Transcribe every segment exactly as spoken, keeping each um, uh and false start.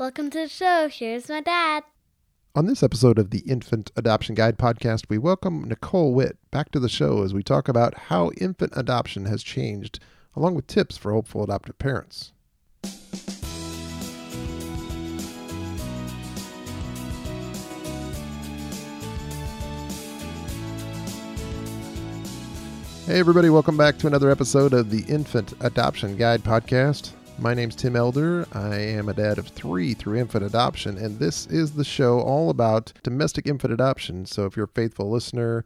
Welcome to the show. Here's my dad. On this episode of the Infant Adoption Guide podcast, we welcome Nicole Witt back to the show as we talk about how infant adoption has changed, along with tips for hopeful adoptive parents. Hey everybody, welcome back to another episode of the Infant Adoption Guide podcast. My name's Tim Elder. I am a dad of three through infant adoption, and this is the show all about domestic infant adoption. So if you're a faithful listener,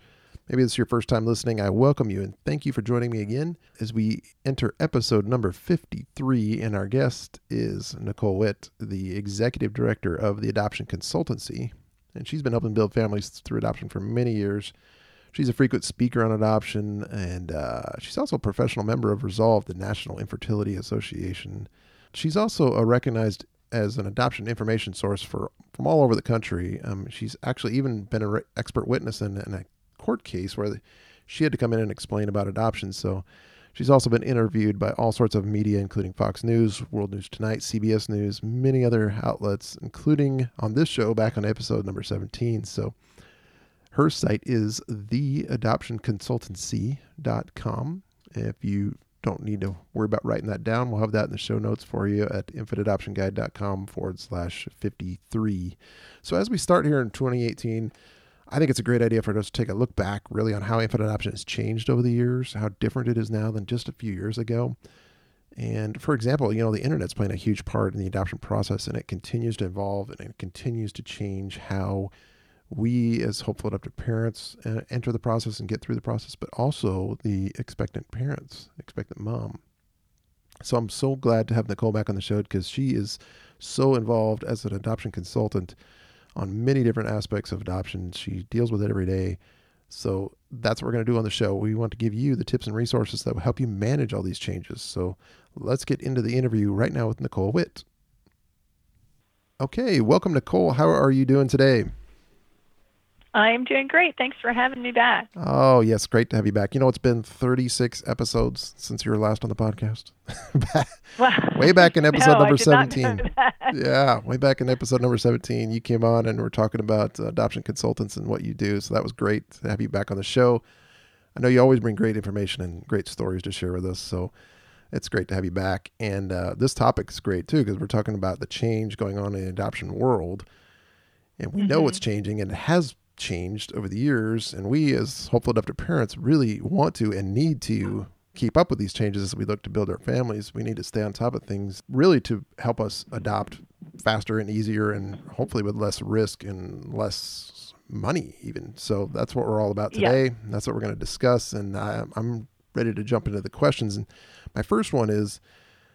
maybe this is your first time listening, I welcome you and thank you for joining me again as we enter episode number fifty-three, and our guest is Nicole Witt, the Executive Director of the Adoption Consultancy, and she's been helping build families through adoption for many years. She's a frequent speaker on adoption, and uh, she's also a professional member of RESOLVE, the National Infertility Association. She's also uh, recognized as an adoption information source for from all over the country. Um, she's actually even been an re- expert witness in, in a court case where the, she had to come in and explain about adoption. So she's also been interviewed by all sorts of media, including Fox News, World News Tonight, C B S News, many other outlets, including on this show back on episode number seventeen. So her site is the adoption consultancy dot com. If you don't need to worry about writing that down, we'll have that in the show notes for you at infantadoptionguide.com forward slash 53. So as we start here in twenty eighteen, I think it's a great idea for us to take a look back really on how infant adoption has changed over the years, how different it is now than just a few years ago. And for example, you know, the internet's playing a huge part in the adoption process, and it continues to evolve and it continues to change how we as hopeful adoptive parents uh, enter the process and get through the process, but also the expectant parents, expectant mom. So I'm so glad to have Nicole back on the show because she is so involved as an adoption consultant on many different aspects of adoption. She deals with it every day. So that's what we're going to do on the show. We want to give you the tips and resources that will help you manage all these changes. So let's get into the interview right now with Nicole Witt. Okay, welcome, Nicole. How are you doing today? I'm doing great. Thanks for having me back. Oh, yes. Great to have you back. You know, it's been thirty-six episodes since you were last on the podcast. back, well, way back in episode no, number seventeen. Yeah, way back in episode number seventeen, you came on and we're talking about uh, adoption consultants and what you do. So that was great to have you back on the show. I know you always bring great information and great stories to share with us. So it's great to have you back. And uh, this topic is great, too, because we're talking about the change going on in the adoption world. And we mm-hmm. know it's changing, and it has changed over the years, and we as hopeful adoptive parents really want to and need to keep up with these changes as we look to build our families. We need to stay on top of things really to help us adopt faster and easier and hopefully with less risk and less money even. So that's what we're all about today. Yeah. That's what we're going to discuss, and I, I'm ready to jump into the questions. And my first one is,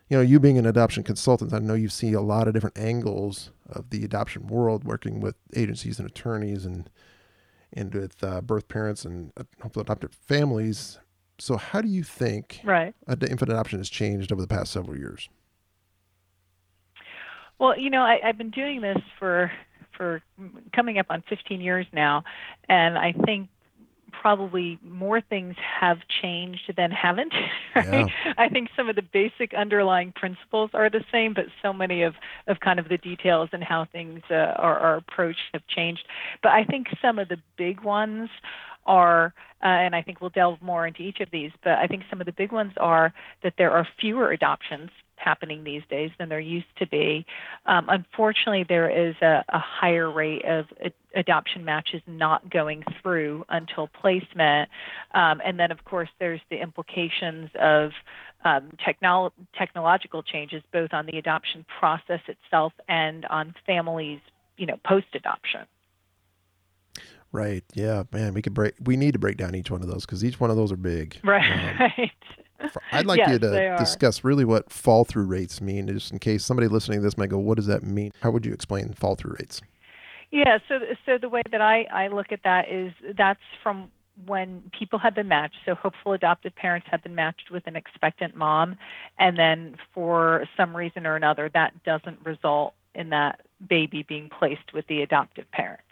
you know, you being an adoption consultant, I know you see a lot of different angles of the adoption world, working with agencies and attorneys and and with uh, birth parents and uh, hopefully adoptive families. So how do you think right. ad- infant adoption has changed over the past several years? Well, you know, I, I've been doing this for for coming up on fifteen years now, and I think probably more things have changed than haven't. Right? Yeah. I think some of the basic underlying principles are the same, but so many of, of kind of the details and how things uh, are, are approached have changed. But I think some of the big ones are, uh, and I think we'll delve more into each of these, but I think some of the big ones are that there are fewer adoptions happening these days than there used to be. Um, unfortunately, there is a, a higher rate of ad- adoption matches not going through until placement. Um, and then, of course, there's the implications of um, technolo- technological changes, both on the adoption process itself and on families, you know, post-adoption. Right. Yeah, man, we could break, we need to break down each one of those because each one of those are big. Right. Um, I'd like yes, you to discuss really what fall through rates mean, just in case somebody listening to this might go, what does that mean? How would you explain fall through rates? Yeah, so so the way that I, I look at that is that's from when people have been matched. So hopeful adoptive parents have been matched with an expectant mom, and then for some reason or another, that doesn't result in that baby being placed with the adoptive parents.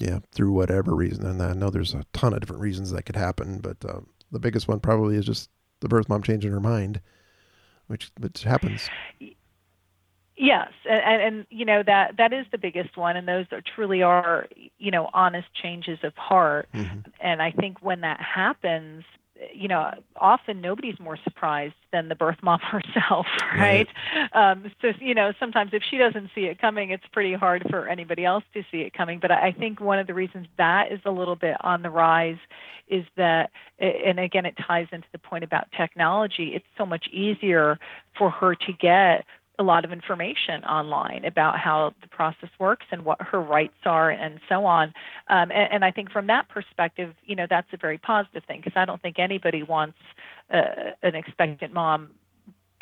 Yeah, through whatever reason. And I know there's a ton of different reasons that could happen, but uh, the biggest one probably is just the birth mom changing her mind, which which happens. Yes. And, and, you know, that, that is the biggest one. And those are truly are, you know, honest changes of heart. Mm-hmm. And I think when that happens, you know, often nobody's more surprised than the birth mom herself, right? right. Um, so, you know, sometimes if she doesn't see it coming, it's pretty hard for anybody else to see it coming. But I think one of the reasons that is a little bit on the rise is that, and again, it ties into the point about technology, it's so much easier for her to get a lot of information online about how the process works and what her rights are and so on. Um, and, and I think from that perspective, you know, that's a very positive thing, because I don't think anybody wants uh, an expectant mom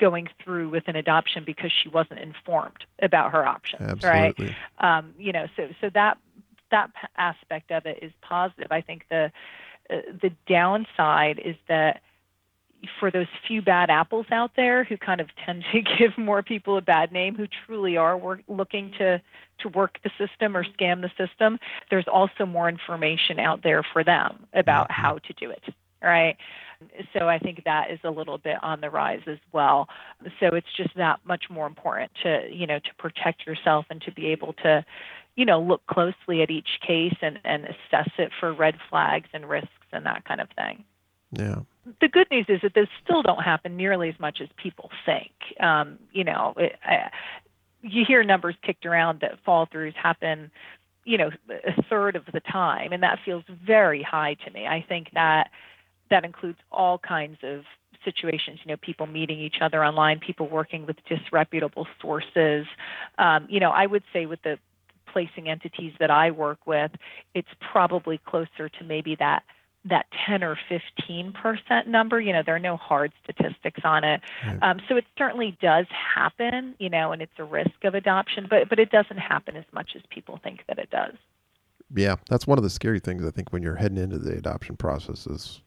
going through with an adoption because she wasn't informed about her options. Absolutely. Right? Um, you know, so, so that, that aspect of it is positive. I think the, uh, the downside is that for those few bad apples out there who kind of tend to give more people a bad name, who truly are work, looking to, to work the system or scam the system, there's also more information out there for them about how to do it, right? So I think that is a little bit on the rise as well. So it's just that much more important to, you know, to protect yourself and to be able to, you know, look closely at each case and, and assess it for red flags and risks and that kind of thing. Yeah. The good news is that those still don't happen nearly as much as people think. Um, you know, it, I, you hear numbers kicked around that fall throughs happen, you know, a third of the time, and that feels very high to me. I think that that includes all kinds of situations, you know, people meeting each other online, people working with disreputable sources. Um, you know, I would say with the placing entities that I work with, it's probably closer to maybe that that ten or fifteen percent number. You know, there are no hard statistics on it. Right. Um, so it certainly does happen, you know, and it's a risk of adoption, but, but it doesn't happen as much as people think that it does. Yeah. That's one of the scary things, I think, when you're heading into the adoption process is,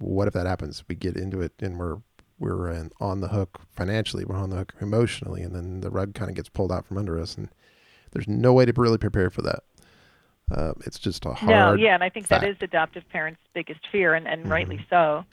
what if that happens? We get into it and we're, we're in, on the hook financially, we're on the hook emotionally, and then the rug kind of gets pulled out from under us, and there's no way to really prepare for that. Uh, it's just a hard No, yeah, and I think fact. that is adoptive parents' biggest fear, and, and mm-hmm. rightly so.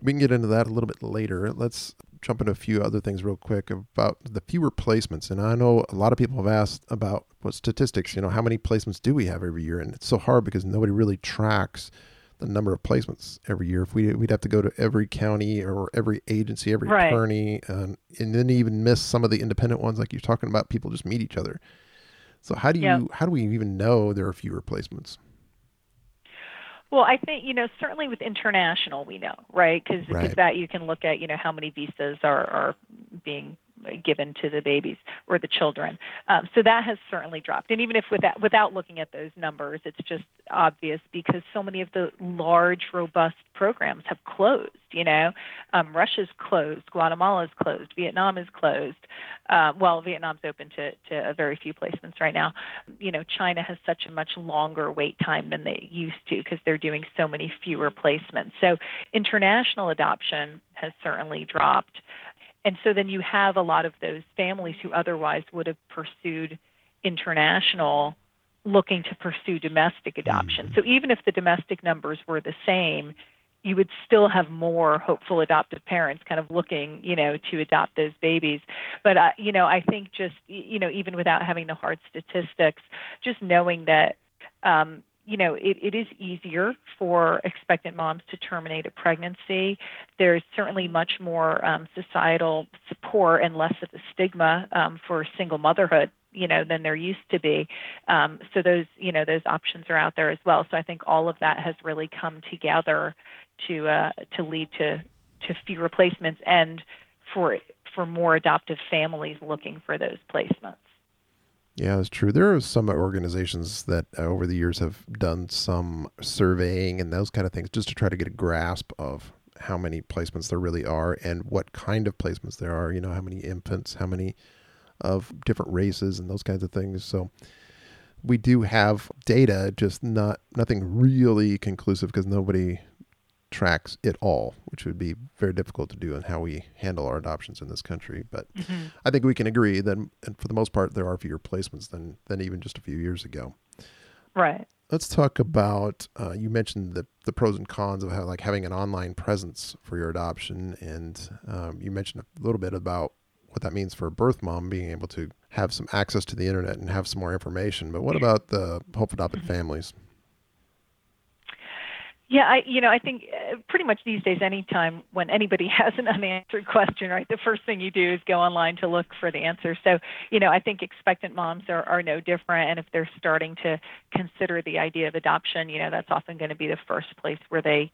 We can get into that a little bit later. Let's jump into a few other things real quick about the fewer placements. And I know a lot of people have asked about what statistics, you know, how many placements do we have every year? And it's so hard because nobody really tracks the number of placements every year. If we, we'd have to go to every county or every agency, every right. attorney, um, and then even miss some of the independent ones like you're talking about. People just meet each other. So how do you, yeah. how do we even know there are fewer placements? Well, I think, you know, certainly with international, we know, right? Because right. that you can look at, you know, how many visas are, are being given to the babies or the children. Um, so that has certainly dropped. And even if without, without looking at those numbers, it's just obvious because so many of the large, robust programs have closed, you know. Um, Russia's closed, Guatemala's closed, Vietnam is closed. Uh, well, Vietnam's open to, to a very few placements right now. You know, China has such a much longer wait time than they used to because they're doing so many fewer placements. So international adoption has certainly dropped. And so then you have a lot of those families who otherwise would have pursued international looking to pursue domestic adoption. So even if the domestic numbers were the same, you would still have more hopeful adoptive parents kind of looking, you know, to adopt those babies. But, uh, you know, I think just, you know, even without having the hard statistics, just knowing that, um, you know, it, it is easier for expectant moms to terminate a pregnancy. There's certainly much more um, societal support and less of a stigma um, for single motherhood, you know, than there used to be. Um, so those, you know, those options are out there as well. So I think all of that has really come together to uh, to lead to to fewer placements and for for more adoptive families looking for those placements. Yeah, that's true. There are some organizations that uh, over the years have done some surveying and those kind of things just to try to get a grasp of how many placements there really are and what kind of placements there are, you know, how many infants, how many of different races and those kinds of things. So we do have data, just not nothing really conclusive because nobody tracks it all, which would be very difficult to do in how we handle our adoptions in this country. But mm-hmm. I think we can agree that, and for the most part, there are fewer placements than, than even just a few years ago. Right. Let's talk about, uh, you mentioned the, the pros and cons of how, like having an online presence for your adoption. And um, you mentioned a little bit about what that means for a birth mom being able to have some access to the internet and have some more information. But what about the hope adopted mm-hmm. families? Yeah, I, you know, I think pretty much these days, anytime when anybody has an unanswered question, right, the first thing you do is go online to look for the answer. So, you know, I think expectant moms are, are no different. And if they're starting to consider the idea of adoption, you know, that's often going to be the first place where they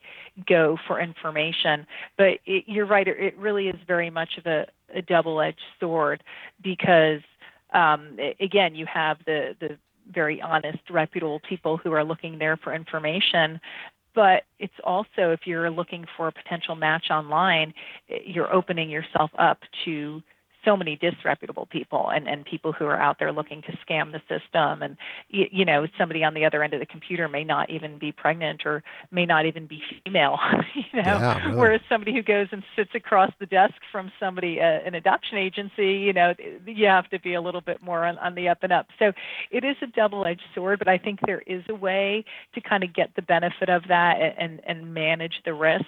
go for information. But it, you're right, it really is very much of a, a double-edged sword because, um, again, you have the, the very honest, reputable people who are looking there for information. But it's also, if you're looking for a potential match online, you're opening yourself up to so many disreputable people and, and people who are out there looking to scam the system. And, you, you know, somebody on the other end of the computer may not even be pregnant or may not even be female, you know, yeah, really. Whereas somebody who goes and sits across the desk from somebody, uh, an adoption agency, you know, you have to be a little bit more on, on the up and up. So it is a double-edged sword, but I think there is a way to kind of get the benefit of that and, and manage the risk.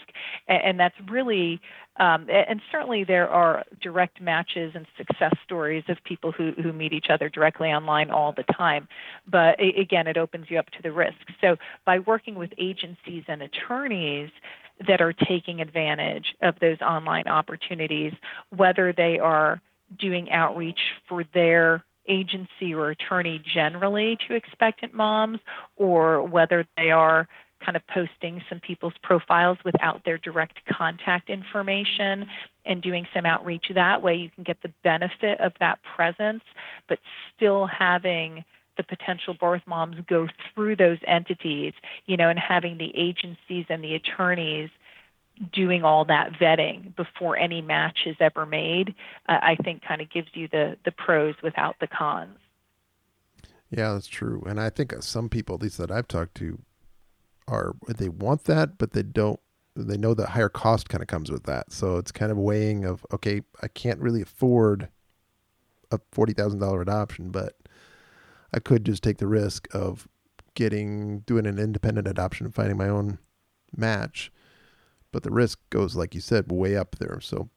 And, and that's really, Um, and certainly there are direct matches and success stories of people who, who meet each other directly online all the time. But again, it opens you up to the risk. So by working with agencies and attorneys that are taking advantage of those online opportunities, whether they are doing outreach for their agency or attorney generally to expectant moms, or whether they are kind of posting some people's profiles without their direct contact information and doing some outreach that way, you can get the benefit of that presence, but still having the potential birth moms go through those entities, you know, and having the agencies and the attorneys doing all that vetting before any match is ever made, uh, I think kind of gives you the, the pros without the cons. Yeah, that's true. And I think some people, at least that I've talked to, are they want that, but they don't, they know that higher cost kind of comes with that. So it's kind of weighing of, okay, I can't really afford a forty thousand dollars adoption, but I could just take the risk of getting, doing an independent adoption and finding my own match. But the risk goes, like you said, way up there. So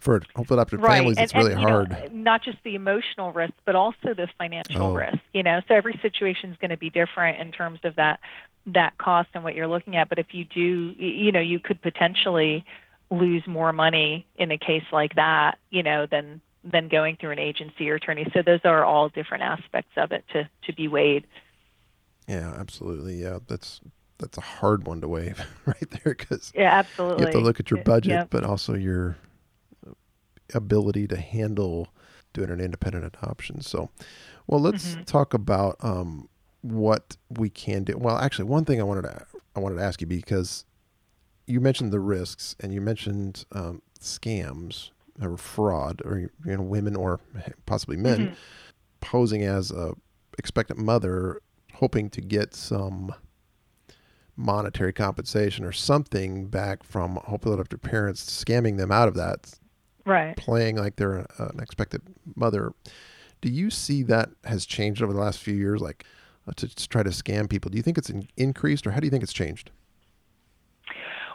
for hopefully adopted right. families, and, it's and, really hard. Know, not just the emotional risk, but also the financial oh. risk, you know, so every situation is going to be different in terms of that that cost and what you're looking at. But if you do, you know, you could potentially lose more money in a case like that, you know, than, than going through an agency or attorney. So those are all different aspects of it to, to be weighed. Yeah, absolutely. Yeah. That's, that's a hard one to weigh right there. Cause yeah, absolutely. You have to look at your budget, yeah. but also your ability to handle doing an independent adoption. So, well, let's mm-hmm. talk about, um, what we can do. Well, actually, one thing I wanted to I wanted to ask you, because you mentioned the risks and you mentioned um, scams or fraud, or you know, women or possibly men mm-hmm. posing as a expectant mother, hoping to get some monetary compensation or something back from hopefully after parents, scamming them out of that, right? Playing like they're a, an expectant mother. Do you see that has changed over the last few years? Like. To, to try to scam people. Do you think it's in, increased, or how do you think it's changed?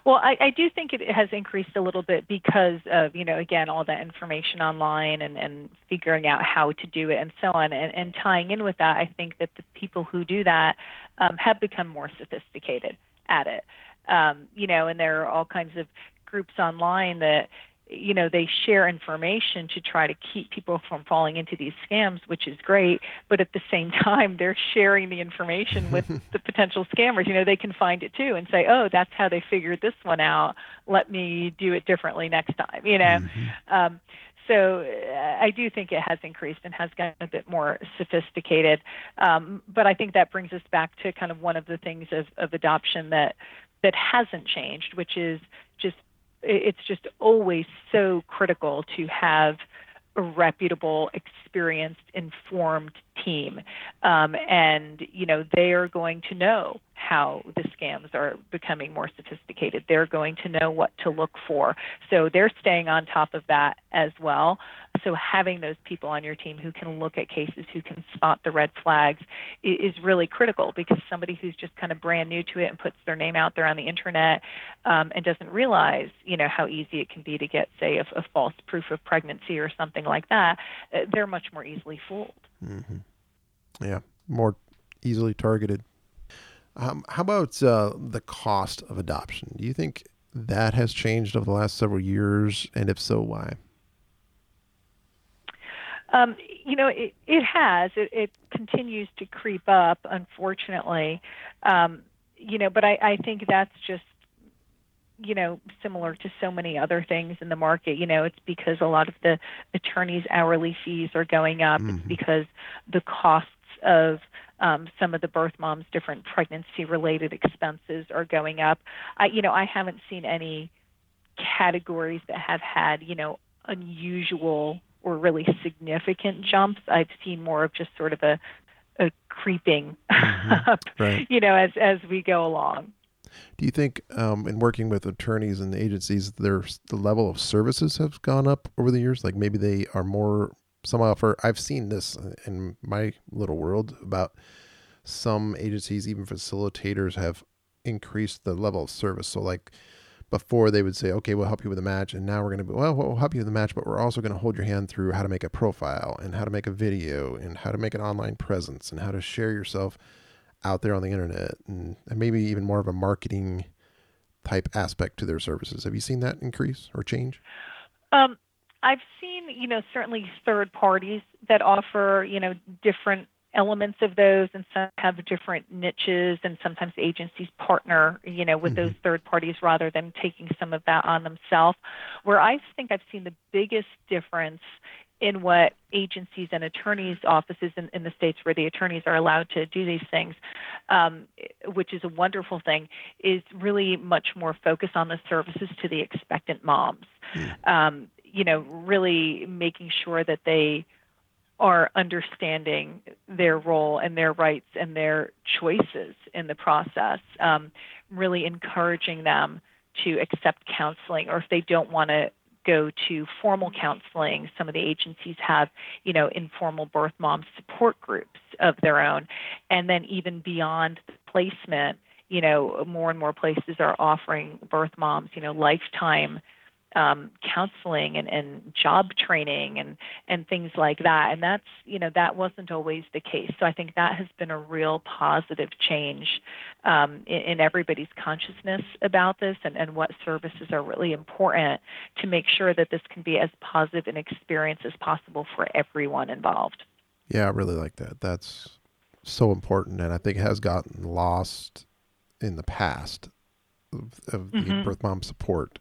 Well, I, I do think it has increased a little bit because of, you know, again, all that information online and, and figuring out how to do it and so on. And, and tying in with that, I think that the people who do that um, have become more sophisticated at it. Um, you know, and there are all kinds of groups online that, you know, they share information to try to keep people from falling into these scams, which is great. But at the same time, they're sharing the information with the potential scammers. You know, they can find it too and say, oh, that's how they figured this one out. Let me do it differently next time, you know. Mm-hmm. Um, so I do think it has increased and has gotten a bit more sophisticated. Um, but I think that brings us back to kind of one of the things of, of adoption that, that hasn't changed, which is just it's just always so critical to have a reputable, experienced, informed team, um, and you know they are going to know how the scams are becoming more sophisticated. They're going to know what to look for. So they're staying on top of that as well. So having those people on your team who can look at cases, who can spot the red flags is really critical, because somebody who's just kind of brand new to it and puts their name out there on the internet um, and doesn't realize, you know, how easy it can be to get, say, a, a false proof of pregnancy or something like that, they're much more easily fooled. Mm-hmm. Yeah, more easily targeted. Um, how about uh, the cost of adoption? Do you think that has changed over the last several years? And if so, why? Um, you know, it, it has. It, it continues to creep up, unfortunately. Um, you know, but I, I think that's just, you know, similar to so many other things in the market. You know, it's because a lot of the attorneys' hourly fees are going up. Mm-hmm. It's because the costs of Um, some of the birth moms' different pregnancy-related expenses are going up. I, you know, I haven't seen any categories that have had, you know, unusual or really significant jumps. I've seen more of just sort of a, a creeping mm-hmm. up, right. you know, as, as we go along. Do you think um, in working with attorneys and agencies, there's the level of services have gone up over the years? Like maybe they are more... Some offer, I've seen this in my little world about some agencies, even facilitators, have increased the level of service. So like before they would say, okay, we'll help you with a match. And now we're going to be, well, we'll help you with a match, but we're also going to hold your hand through how to make a profile and how to make a video and how to make an online presence and how to share yourself out there on the internet. And, and maybe even more of a marketing type aspect to their services. Have you seen that increase or change? Um. I've seen, you know, certainly third parties that offer, you know, different elements of those, and some have different niches, and sometimes agencies partner, you know, with mm-hmm. those third parties rather than taking some of that on themselves. Where I think I've seen the biggest difference in what agencies and attorneys' offices in, in the states where the attorneys are allowed to do these things, um, which is a wonderful thing, is really much more focus on the services to the expectant moms. Mm. Um, you know, really making sure that they are understanding their role and their rights and their choices in the process, um, really encouraging them to accept counseling, or if they don't want to go to formal counseling, some of the agencies have, you know, informal birth mom support groups of their own. And then even beyond placement, you know, more and more places are offering birth moms, you know, lifetime Um, counseling and, and job training and, and things like that. And that's, you know, that wasn't always the case. So I think that has been a real positive change um, in, in everybody's consciousness about this and, and what services are really important to make sure that this can be as positive an experience as possible for everyone involved. Yeah, I really like that. That's so important. And I think it has gotten lost in the past of, of mm-hmm. the birth mom support,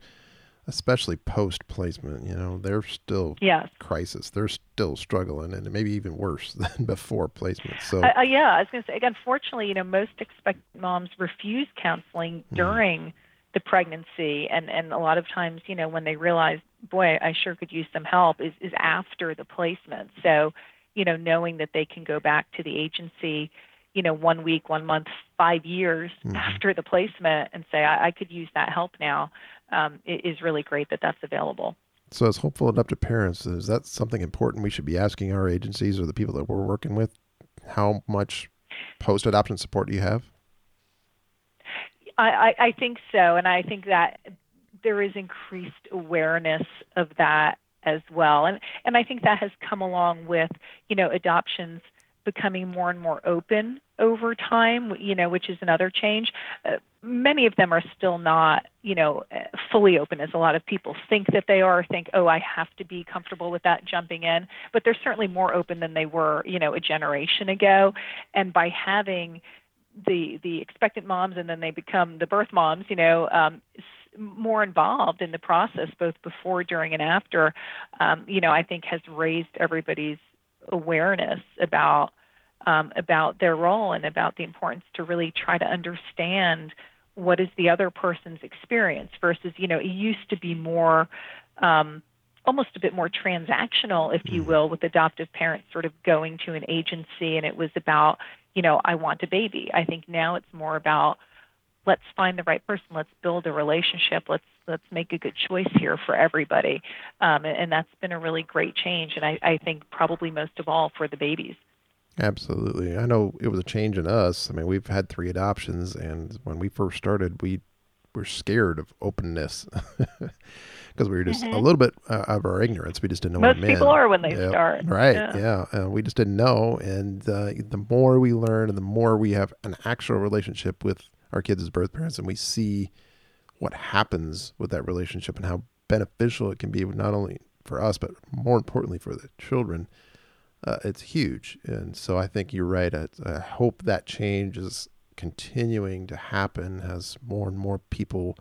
especially post-placement. You know, they're still yes. crisis. They're still struggling, and maybe even worse than before placement. So uh, uh, yeah, I was going to say, unfortunately, you know, most expectant moms refuse counseling during mm. the pregnancy. And, and a lot of times, you know, when they realize, boy, I sure could use some help, is, is after the placement. So, you know, knowing that they can go back to the agency, you know, one week, one month, five years mm-hmm. after the placement and say, I, I could use that help now, um, it is really great that that's available. So as hopeful adoptive parents, is that something important we should be asking our agencies or the people that we're working with? How much post-adoption support do you have? I, I, I think so. And I think that there is increased awareness of that as well. And, and I think that has come along with, you know, adoptions becoming more and more open over time, you know, which is another change. Uh, many of them are still not, you know, fully open, as a lot of people think that they are, think, oh, I have to be comfortable with that jumping in. But they're certainly more open than they were, you know, a generation ago. And by having the the expectant moms, and then they become the birth moms, you know, um, more involved in the process, both before, during, and after, um, you know, I think has raised everybody's awareness about um, about their role and about the importance to really try to understand what is the other person's experience versus, you know, it used to be more um, almost a bit more transactional, if you will, with adoptive parents sort of going to an agency. And it was about, you know, I want a baby. I think now it's more about, let's find the right person. Let's build a relationship. Let's let's make a good choice here for everybody. Um, and, and that's been a really great change. And I, I think probably most of all for the babies. Absolutely. I know it was a change in us. I mean, we've had three adoptions. And when we first started, we were scared of openness because we were just mm-hmm. a little bit uh, out of our ignorance. We just didn't know Most what it meant. Most people are when they yep. start. Right. Yeah. yeah. Uh, we just didn't know. And uh, the more we learn and the more we have an actual relationship with our kids as birth parents, and we see what happens with that relationship and how beneficial it can be, not only for us, but more importantly for the children, uh, it's huge. And so I think you're right. I, I hope that change is continuing to happen as more and more people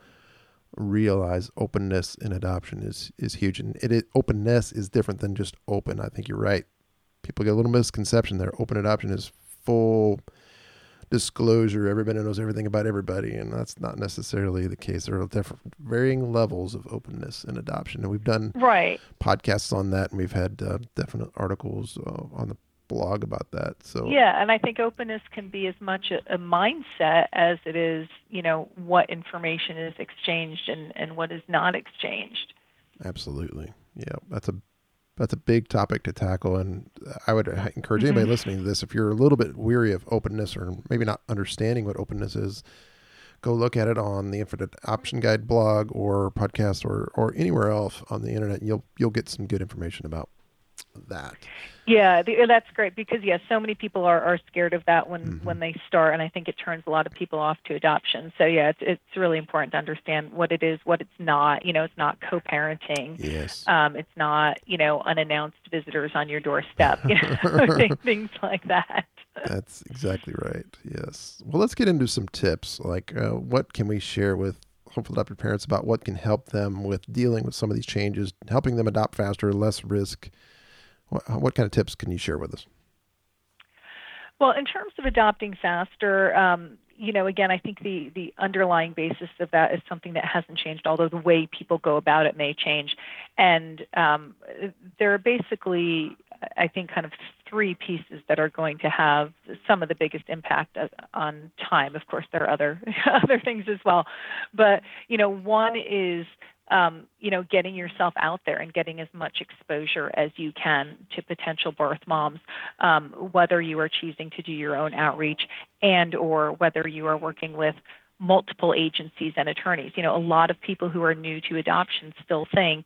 realize openness in adoption is, is huge. And it, it openness is different than just open. I think you're right. People get a little misconception there. Open adoption is full disclosure, everybody knows everything about everybody, and that's not necessarily the case. There are different varying levels of openness in adoption, and we've done right podcasts on that, and we've had uh, definite articles uh, on the blog about that. So yeah, and I think openness can be as much a, a mindset as it is, you know, what information is exchanged and and what is not exchanged. Absolutely. Yeah, that's a That's a big topic to tackle, and I would encourage anybody mm-hmm. listening to this, if you're a little bit weary of openness or maybe not understanding what openness is, go look at it on the Infant Adoption Guide blog or podcast or or anywhere else on the internet. You'll you'll get some good information about that. Yeah, the, that's great because, yeah, so many people are, are scared of that when, mm-hmm. when they start, and I think it turns a lot of people off to adoption. So, yeah, it's, it's really important to understand what it is, what it's not. You know, it's not co-parenting. Yes. Um, it's not, you know, unannounced visitors on your doorstep, you know, things like that. That's exactly right, yes. Well, let's get into some tips, like uh, what can we share with hopeful adoptive parents about what can help them with dealing with some of these changes, helping them adopt faster, less risk. What kind of tips can you share with us? Well, in terms of adopting faster, um, you know, again, I think the, the underlying basis of that is something that hasn't changed, although the way people go about it may change. And um, there are basically, I think, kind of three pieces that are going to have some of the biggest impact on time. Of course, there are other other things as well. But, you know, one is Um, you know, getting yourself out there and getting as much exposure as you can to potential birth moms, um, whether you are choosing to do your own outreach and or whether you are working with multiple agencies and attorneys. You know, a lot of people who are new to adoption still think,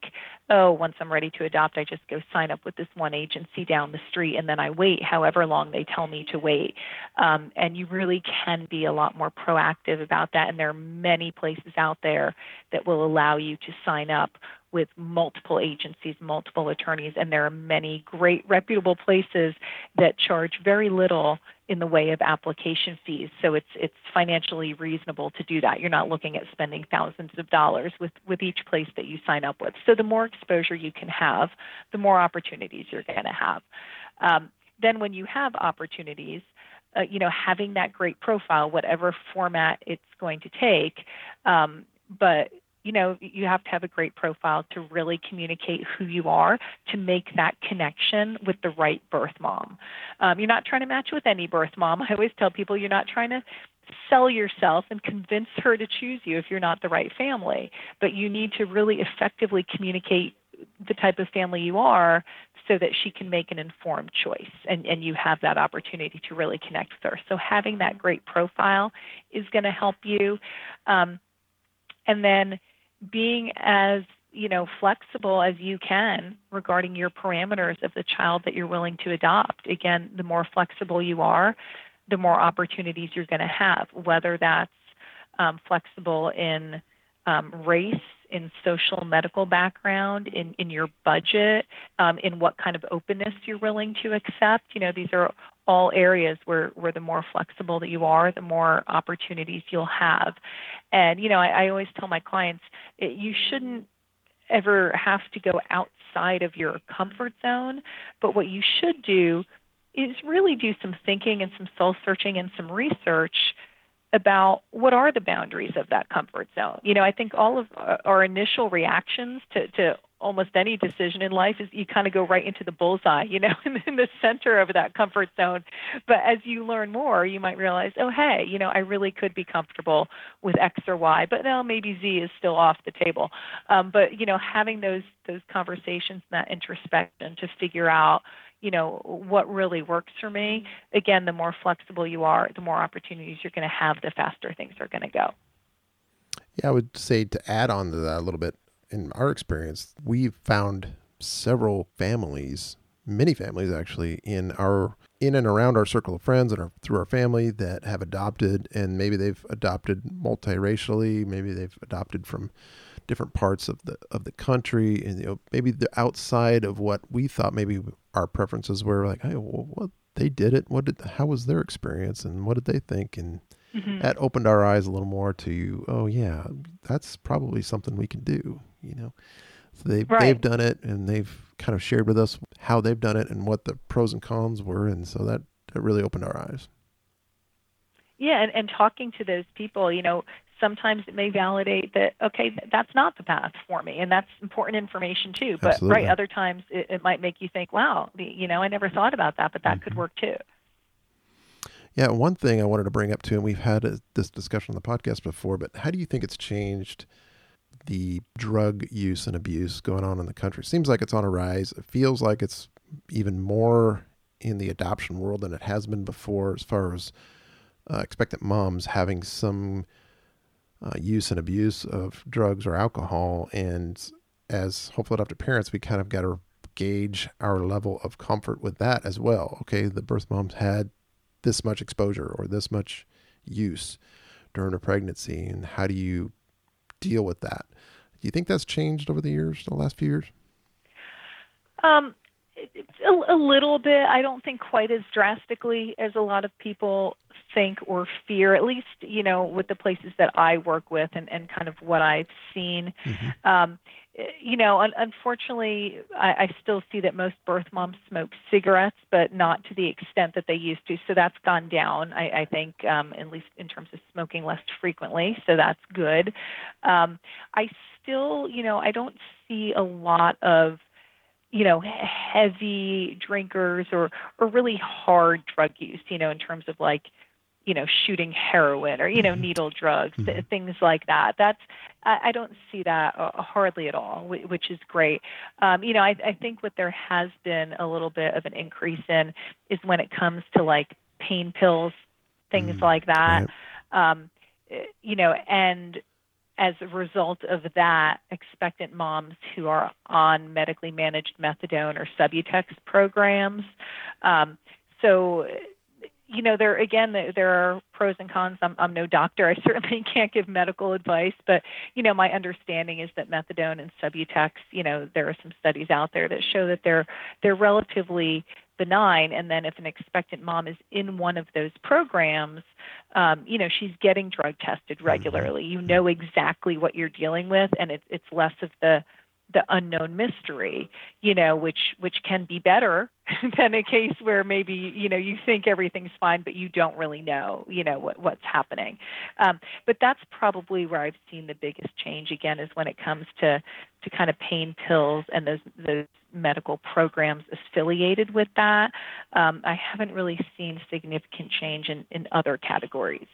oh, once I'm ready to adopt, I just go sign up with this one agency down the street and then I wait however long they tell me to wait. Um, and you really can be a lot more proactive about that. And there are many places out there that will allow you to sign up with multiple agencies, multiple attorneys, and there are many great reputable places that charge very little in the way of application fees. So it's it's financially reasonable to do that. You're not looking at spending thousands of dollars with, with each place that you sign up with. So the more exposure you can have, the more opportunities you're going to have. Um, then when you have opportunities, uh, you know, having that great profile, whatever format it's going to take, um, but you know, you have to have a great profile to really communicate who you are, to make that connection with the right birth mom. Um, you're not trying to match with any birth mom. I always tell people you're not trying to sell yourself and convince her to choose you if you're not the right family, but you need to really effectively communicate the type of family you are so that she can make an informed choice and, and you have that opportunity to really connect with her. So having that great profile is going to help you. Um, and then being as, you know, flexible as you can regarding your parameters of the child that you're willing to adopt. Again, the more flexible you are, the more opportunities you're going to have, whether that's um, flexible in um, race, in social medical background, in, in your budget, um, in what kind of openness you're willing to accept. You know, these are all areas where, where the more flexible that you are, the more opportunities you'll have. And, you know, I, I always tell my clients, it, you shouldn't ever have to go outside of your comfort zone, but what you should do is really do some thinking and some soul searching and some research about what are the boundaries of that comfort zone. You know, I think all of our initial reactions to, to almost any decision in life is you kind of go right into the bullseye, you know, in, in the center of that comfort zone. But as you learn more, you might realize, oh, hey, you know, I really could be comfortable with X or Y, but now maybe Z is still off the table. Um, but, you know, having those those conversations, that introspection to figure out, you know, what really works for me. Again, the more flexible you are, the more opportunities you're going to have, the faster things are going to go. Yeah, I would say to add on to that a little bit, in our experience, we've found several families, many families actually, in our in and around our circle of friends and our, through our family that have adopted, and maybe they've adopted multiracially, maybe they've adopted from different parts of the of the country, and you know, maybe the outside of what we thought maybe our preferences were. Like, hey, well, what they did it, what did how was their experience, and what did they think? And mm-hmm. that opened our eyes a little more to, oh yeah, that's probably something we can do. You know, so they've, right. they've done it, and they've kind of shared with us how they've done it and what the pros and cons were. And so that, that really opened our eyes. Yeah. And, and talking to those people, you know, sometimes it may validate that, okay, that's not the path for me. And that's important information too. But Absolutely. Right. Other times it, it might make you think, wow, you know, I never thought about that, but that mm-hmm. could work too. Yeah. One thing I wanted to bring up too, and we've had a, this discussion on the podcast before, but how do you think it's changed the drug use and abuse going on in the country? Seems like it's on a rise. It feels like it's even more in the adoption world than it has been before, as far as uh, expectant moms having some uh, use and abuse of drugs or alcohol. And as hopeful adoptive parents, we kind of got to gauge our level of comfort with that as well. Okay, the birth mom's had this much exposure or this much use during a pregnancy, and how do you deal with that? Do you think that's changed over the years, the last few years? Um, it's a, a little bit. I don't think quite as drastically as a lot of people think or fear, at least, you know, with the places that I work with and, and kind of what I've seen. Mm-hmm. Um, you know, un- unfortunately, I, I still see that most birth moms smoke cigarettes, but not to the extent that they used to. So that's gone down, I, I think, um, at least in terms of smoking less frequently. So that's good. Um, I still, you know, I don't see a lot of, you know, heavy drinkers or, or really hard drug use, you know, in terms of like, you know, shooting heroin or, you know, needle drugs, mm-hmm. things like that. That's, I, I don't see that uh, hardly at all, which is great. Um, you know, I, I think what there has been a little bit of an increase in is when it comes to like pain pills, things mm-hmm. like that, right. um, you know, and as a result of that, expectant moms who are on medically managed methadone or Subutex programs. Um, so, You know, there again, there are pros and cons. I'm, I'm no doctor. I certainly can't give medical advice. But, you know, my understanding is that methadone and Subutex, you know, there are some studies out there that show that they're they're relatively benign. And then if an expectant mom is in one of those programs, um, you know, she's getting drug tested regularly. You know exactly what you're dealing with, and it's it's less of the the unknown mystery, you know, which, which can be better than a case where maybe, you know, you think everything's fine, but you don't really know, you know, what, what's happening. Um, but that's probably where I've seen the biggest change again, is when it comes to, to kind of pain pills and those, those medical programs affiliated with that. Um, I haven't really seen significant change in, in other categories.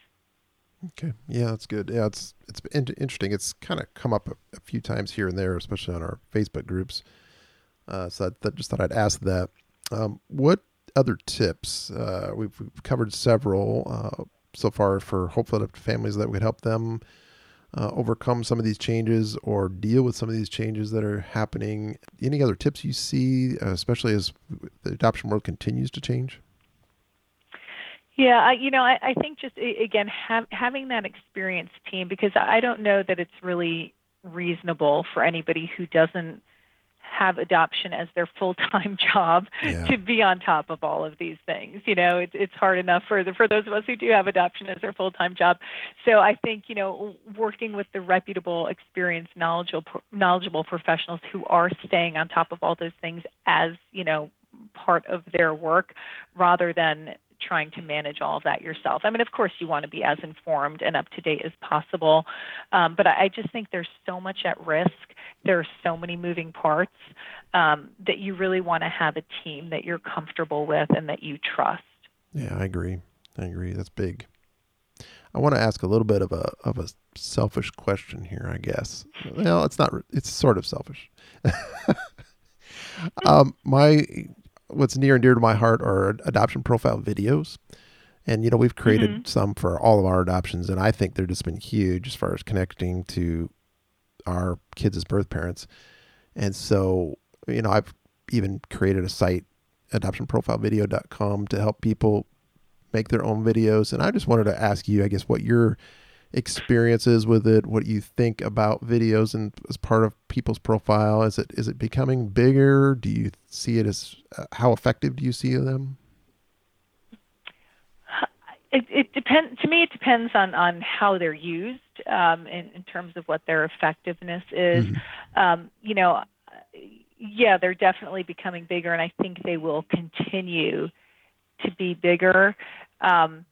Okay. Yeah, that's good. Yeah, it's it's in- interesting. It's kind of come up a, a few times here and there, especially on our Facebook groups. Uh, so I th- just thought I'd ask that. Um, what other tips? Uh, we've, we've covered several uh, so far for hopeful adoptive families that would help them uh, overcome some of these changes or deal with some of these changes that are happening. Any other tips you see, uh, especially as the adoption world continues to change? Yeah, I, you know, I, I think just, again, have, having that experienced team, because I don't know that it's really reasonable for anybody who doesn't have adoption as their full-time job yeah. to be on top of all of these things. You know, it's it's hard enough for the, for those of us who do have adoption as their full-time job. So I think, you know, working with the reputable, experienced, knowledgeable, knowledgeable professionals who are staying on top of all those things as, you know, part of their work, rather than trying to manage all of that yourself. I mean, of course, you want to be as informed and up to date as possible, um, but I, I just think there's so much at risk there are so many moving parts um, that you really want to have a team that you're comfortable with and that you trust. Yeah, I agree. I agree. That's big. I want to ask a little bit of a of a selfish question here, I guess. Well, it's not. It's sort of selfish. um, my what's near and dear to my heart are adoption profile videos, and you know we've created mm-hmm. some for all of our adoptions, and I think they've just been huge as far as connecting to our kids as birth parents. And so you know I've even created a site, adoption profile video dot com, to help people make their own videos. And I just wanted to ask you, I guess, what your experience is with it, what you think about videos and as part of people's profile. Is it, is it becoming bigger? Do you see it as, uh, how effective do you see them? It, it depends, to me, it depends on, on how they're used um, in, in terms of what their effectiveness is. Mm-hmm. Um, you know, yeah, they're definitely becoming bigger, and I think they will continue to be bigger. Um,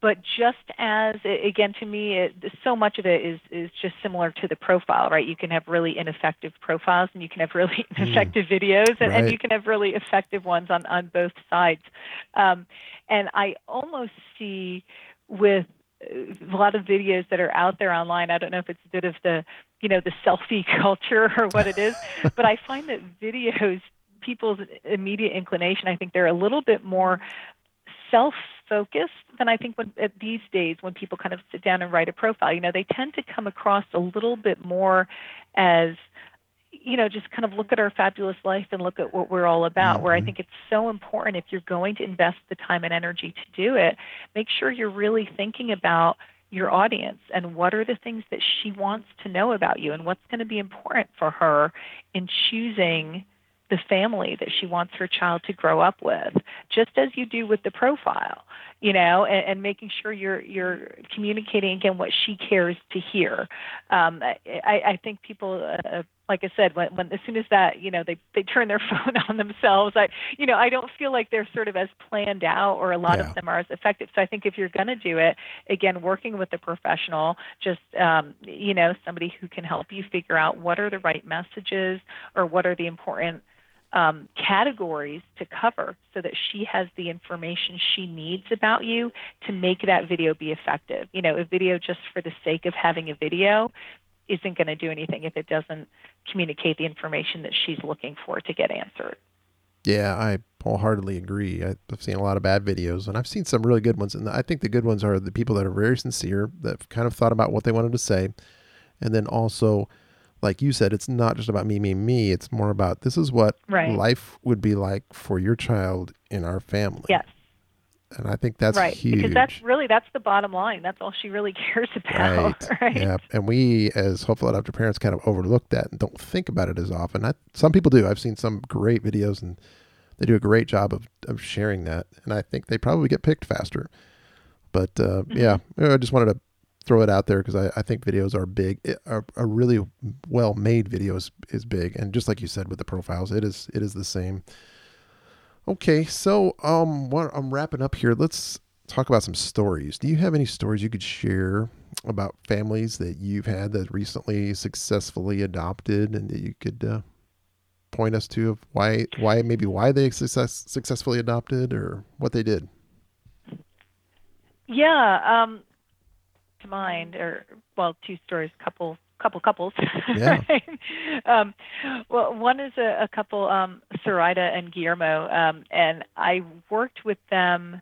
but just as, again, to me, it, so much of it is, is just similar to the profile, right? You can have really ineffective profiles, and you can have really ineffective mm. videos, and, right. and you can have really effective ones on, on both sides. Um, and I almost see with a lot of videos that are out there online, I don't know if it's a bit of the, you know, the selfie culture or what it is, but I find that videos, people's immediate inclination, I think they're a little bit more self-focused than I think when, at these days when people kind of sit down and write a profile. You know, they tend to come across a little bit more as, you know, just kind of look at our fabulous life and look at what we're all about, mm-hmm. where I think it's so important, if you're going to invest the time and energy to do it, make sure you're really thinking about your audience and what are the things that she wants to know about you and what's going to be important for her in choosing the family that she wants her child to grow up with, just as you do with the profile, you know, and, and making sure you're you're communicating, again, what she cares to hear. Um, I, I think people, uh, like I said, when, when as soon as that, you know, they, they turn their phone on themselves, I, you know, I don't feel like they're sort of as planned out, or a lot yeah. of them are as effective. So I think if you're going to do it, again, working with a professional, just, um, you know, somebody who can help you figure out what are the right messages or what are the important Um, categories to cover so that she has the information she needs about you to make that video be effective. You know, a video just for the sake of having a video isn't going to do anything if it doesn't communicate the information that she's looking for to get answered. Yeah, I wholeheartedly agree. I've seen a lot of bad videos, and I've seen some really good ones. And I think the good ones are the people that are very sincere, that kind of thought about what they wanted to say. And then also, like you said, it's not just about me, me, me. It's more about this is what right. life would be like for your child in our family. Yes. And I think that's right. huge. Because that's really, that's the bottom line. That's all she really cares about. Right. right? Yeah. And we, as hopeful adoptive parents, kind of overlook that and don't think about it as often. I, some people do. I've seen some great videos, and they do a great job of, of sharing that. And I think they probably get picked faster. But uh, mm-hmm. yeah, I just wanted to throw it out there, because I, I think videos are big. It, a, a really well-made video is, is big, and just like you said with the profiles, it is it is the same. Okay, so um, what, I'm wrapping up here. Let's talk about some stories. Do you have any stories you could share about families that you've had that recently successfully adopted, and that you could uh, point us to of why why maybe why they success, successfully adopted or what they did? Yeah. Um. To mind, or well, two stories, couple, couple couples. Yeah. Right? Um, well, one is a, a couple, um, Sarita and Guillermo, um, and I worked with them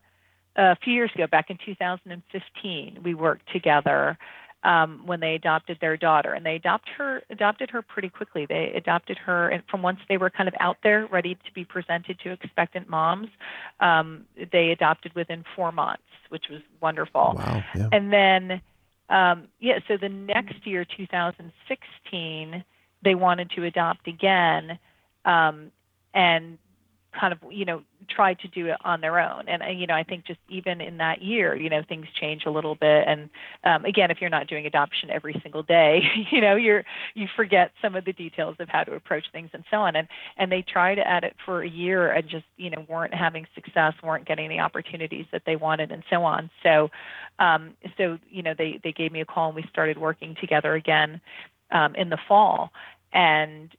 a few years ago, back in two thousand fifteen. We worked together um, when they adopted their daughter, and they adopted her, adopted her pretty quickly. They adopted her, and from once they were kind of out there, ready to be presented to expectant moms, um, they adopted within four months. Which was wonderful. Wow, yeah. And then, um, yeah, so the next year, two thousand sixteen, they wanted to adopt again um, and kind of, you know, tried to do it on their own. And, you know, I think just even in that year, you know, things change a little bit. And um, again, if you're not doing adoption every single day, you know, you're, you forget some of the details of how to approach things and so on. And, and they tried at it for a year and just, you know, weren't having success, weren't getting the opportunities that they wanted and so on. So, um, so, you know, they, they gave me a call and we started working together again. um, in the fall. And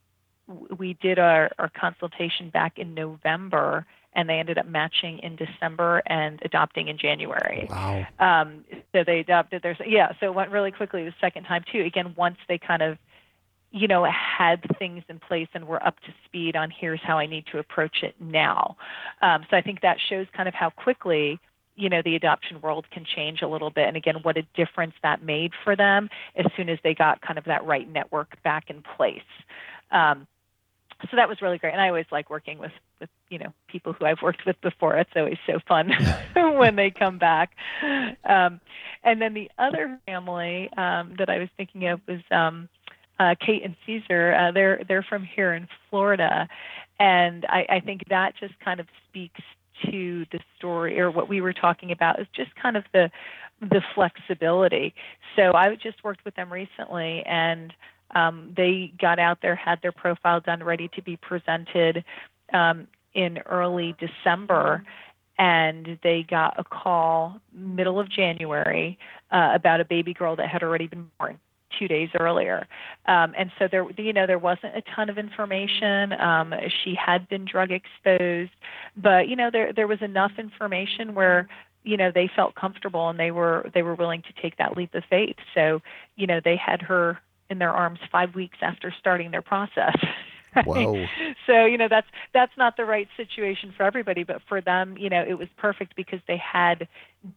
we did our, our consultation back in November, and they ended up matching in December and adopting in January. Wow. Um, so they adopted their, yeah, so it went really quickly the second time, too. Again, once they kind of, you know, had things in place and were up to speed on here's how I need to approach it now. Um, so I think that shows kind of how quickly, you know, the adoption world can change a little bit. And again, what a difference that made for them as soon as they got kind of that right network back in place. Um, so that was really great. And I always like working with, with, you know, people who I've worked with before. It's always so fun when they come back. Um, and then the other family um, that I was thinking of was um, uh, Kate and Caesar. Uh, they're, they're from here in Florida. And I, I think that just kind of speaks to the story, or what we were talking about, is just kind of the the flexibility. So I just worked with them recently, and um, they got out there, had their profile done, ready to be presented um, in early December, and they got a call middle of January uh, about a baby girl that had already been born two days earlier. Um, and so there, you know, there wasn't a ton of information. Um, she had been drug exposed, but, you know, there, there was enough information where, you know, they felt comfortable and they were, they were willing to take that leap of faith. So, you know, they had her in their arms five weeks after starting their process. Right? Whoa. So, you know, that's, that's not the right situation for everybody, but for them, you know, it was perfect because they had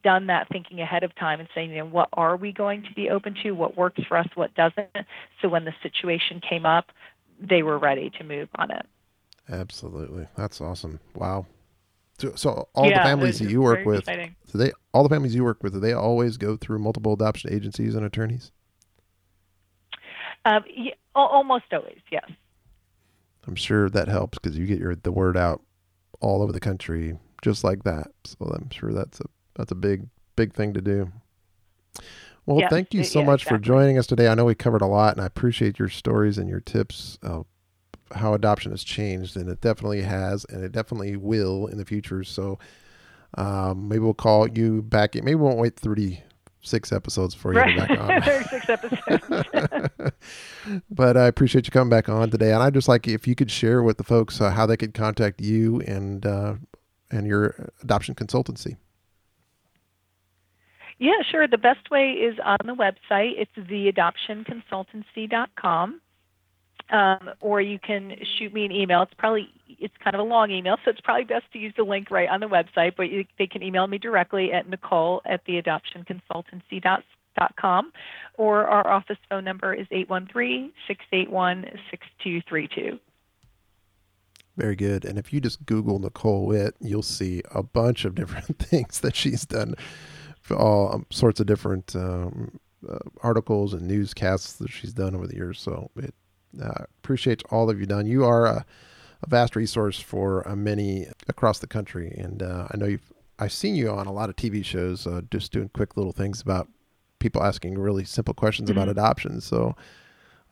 done that thinking ahead of time and saying, you know, what are we going to be open to? What works for us? What doesn't? So when the situation came up, they were ready to move on it. Absolutely. That's awesome. Wow. So, so all yeah, the families that you work with, so they, all the families you work with, do they always go through multiple adoption agencies and attorneys? Uh, yeah, almost always. Yes. I'm sure that helps because you get your the word out all over the country just like that. So I'm sure that's a that's a big big thing to do. Well, yes, thank you so yeah, much exactly. for joining us today. I know we covered a lot, and I appreciate your stories and your tips of how adoption has changed, and it definitely has, and it definitely will in the future. So um, maybe we'll call you back. Maybe we won't wait thirty. Six episodes for you right. to back on. Six episodes. But I appreciate you coming back on today. And I'd just like if you could share with the folks uh, how they could contact you and uh, and your adoption consultancy. Yeah, sure. The best way is on the website. It's the adoption consultancy dot com. Um, or you can shoot me an email. It's probably, it's kind of a long email, so it's probably best to use the link right on the website, but you, they can email me directly at Nicole at the adoption consultancy dot com, or our office phone number is eight one three, six eight one, six two three two. Very good. And if you just Google Nicole Witt, you'll see a bunch of different things that she's done for all sorts of different um, uh, articles and newscasts that she's done over the years. So it, Uh, appreciate all of you done. You are a, a vast resource for uh, many across the country. And uh, I know you've, I've seen you on a lot of T V shows, uh, just doing quick little things about people asking really simple questions mm-hmm. about adoption. So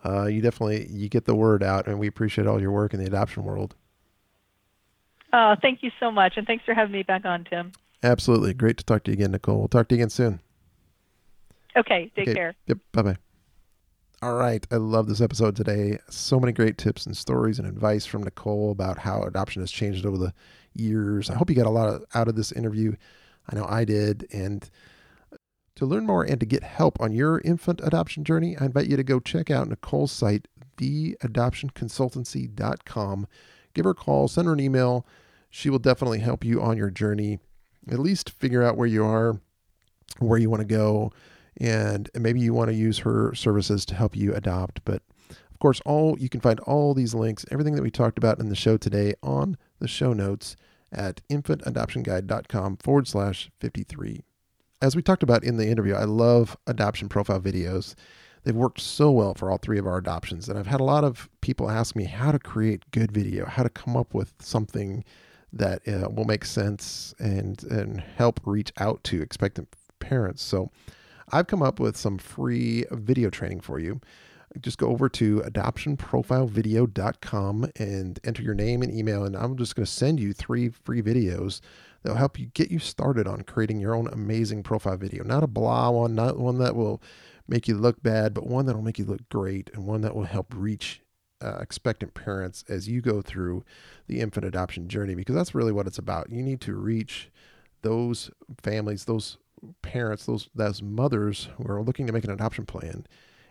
uh, you definitely, you get the word out, and we appreciate all your work in the adoption world. Oh, thank you so much. And thanks for having me back on, Tim. Absolutely. Great to talk to you again, Nicole. We'll talk to you again soon. Okay. Take okay. care. Yep. Bye-bye. All right. I love this episode today. So many great tips and stories and advice from Nicole about how adoption has changed over the years. I hope you got a lot of, out of this interview. I know I did. And to learn more and to get help on your infant adoption journey, I invite you to go check out Nicole's site, the adoption consultancy dot com. Give her a call, send her an email. She will definitely help you on your journey, at least figure out where you are, where you want to go. And maybe you want to use her services to help you adopt. But of course, all you can find all these links, everything that we talked about in the show today on the show notes at infant adoption guide dot com forward slash fifty-three. As we talked about in the interview, I love adoption profile videos. They've worked so well for all three of our adoptions. And I've had a lot of people ask me how to create good video, how to come up with something that uh, will make sense and, and help reach out to expectant parents. So I've come up with some free video training for you. Just go over to adoption profile video dot com and enter your name and email, and I'm just going to send you three free videos that'll help you get you started on creating your own amazing profile video. Not a blah one, not one that will make you look bad, but one that'll make you look great, and one that will help reach uh, expectant parents as you go through the infant adoption journey, because that's really what it's about. You need to reach those families, those parents, those, those mothers who are looking to make an adoption plan.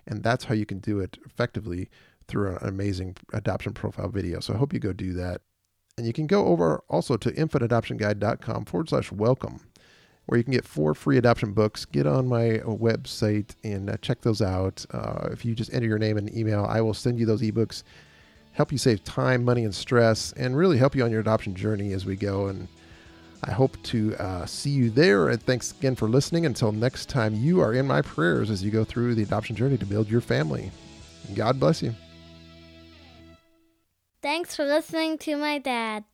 And that's how you can do it effectively through an amazing adoption profile video. So I hope you go do that. And you can go over also to infant adoption guide dot com forward slash welcome, where you can get four free adoption books. Get on my website and check those out. Uh, if you just enter your name and email, I will send you those ebooks, help you save time, money, and stress, and really help you on your adoption journey as we go. And I hope to uh, see you there. And thanks again for listening. Until next time, you are in my prayers as you go through the adoption journey to build your family. God bless you. Thanks for listening to my dad.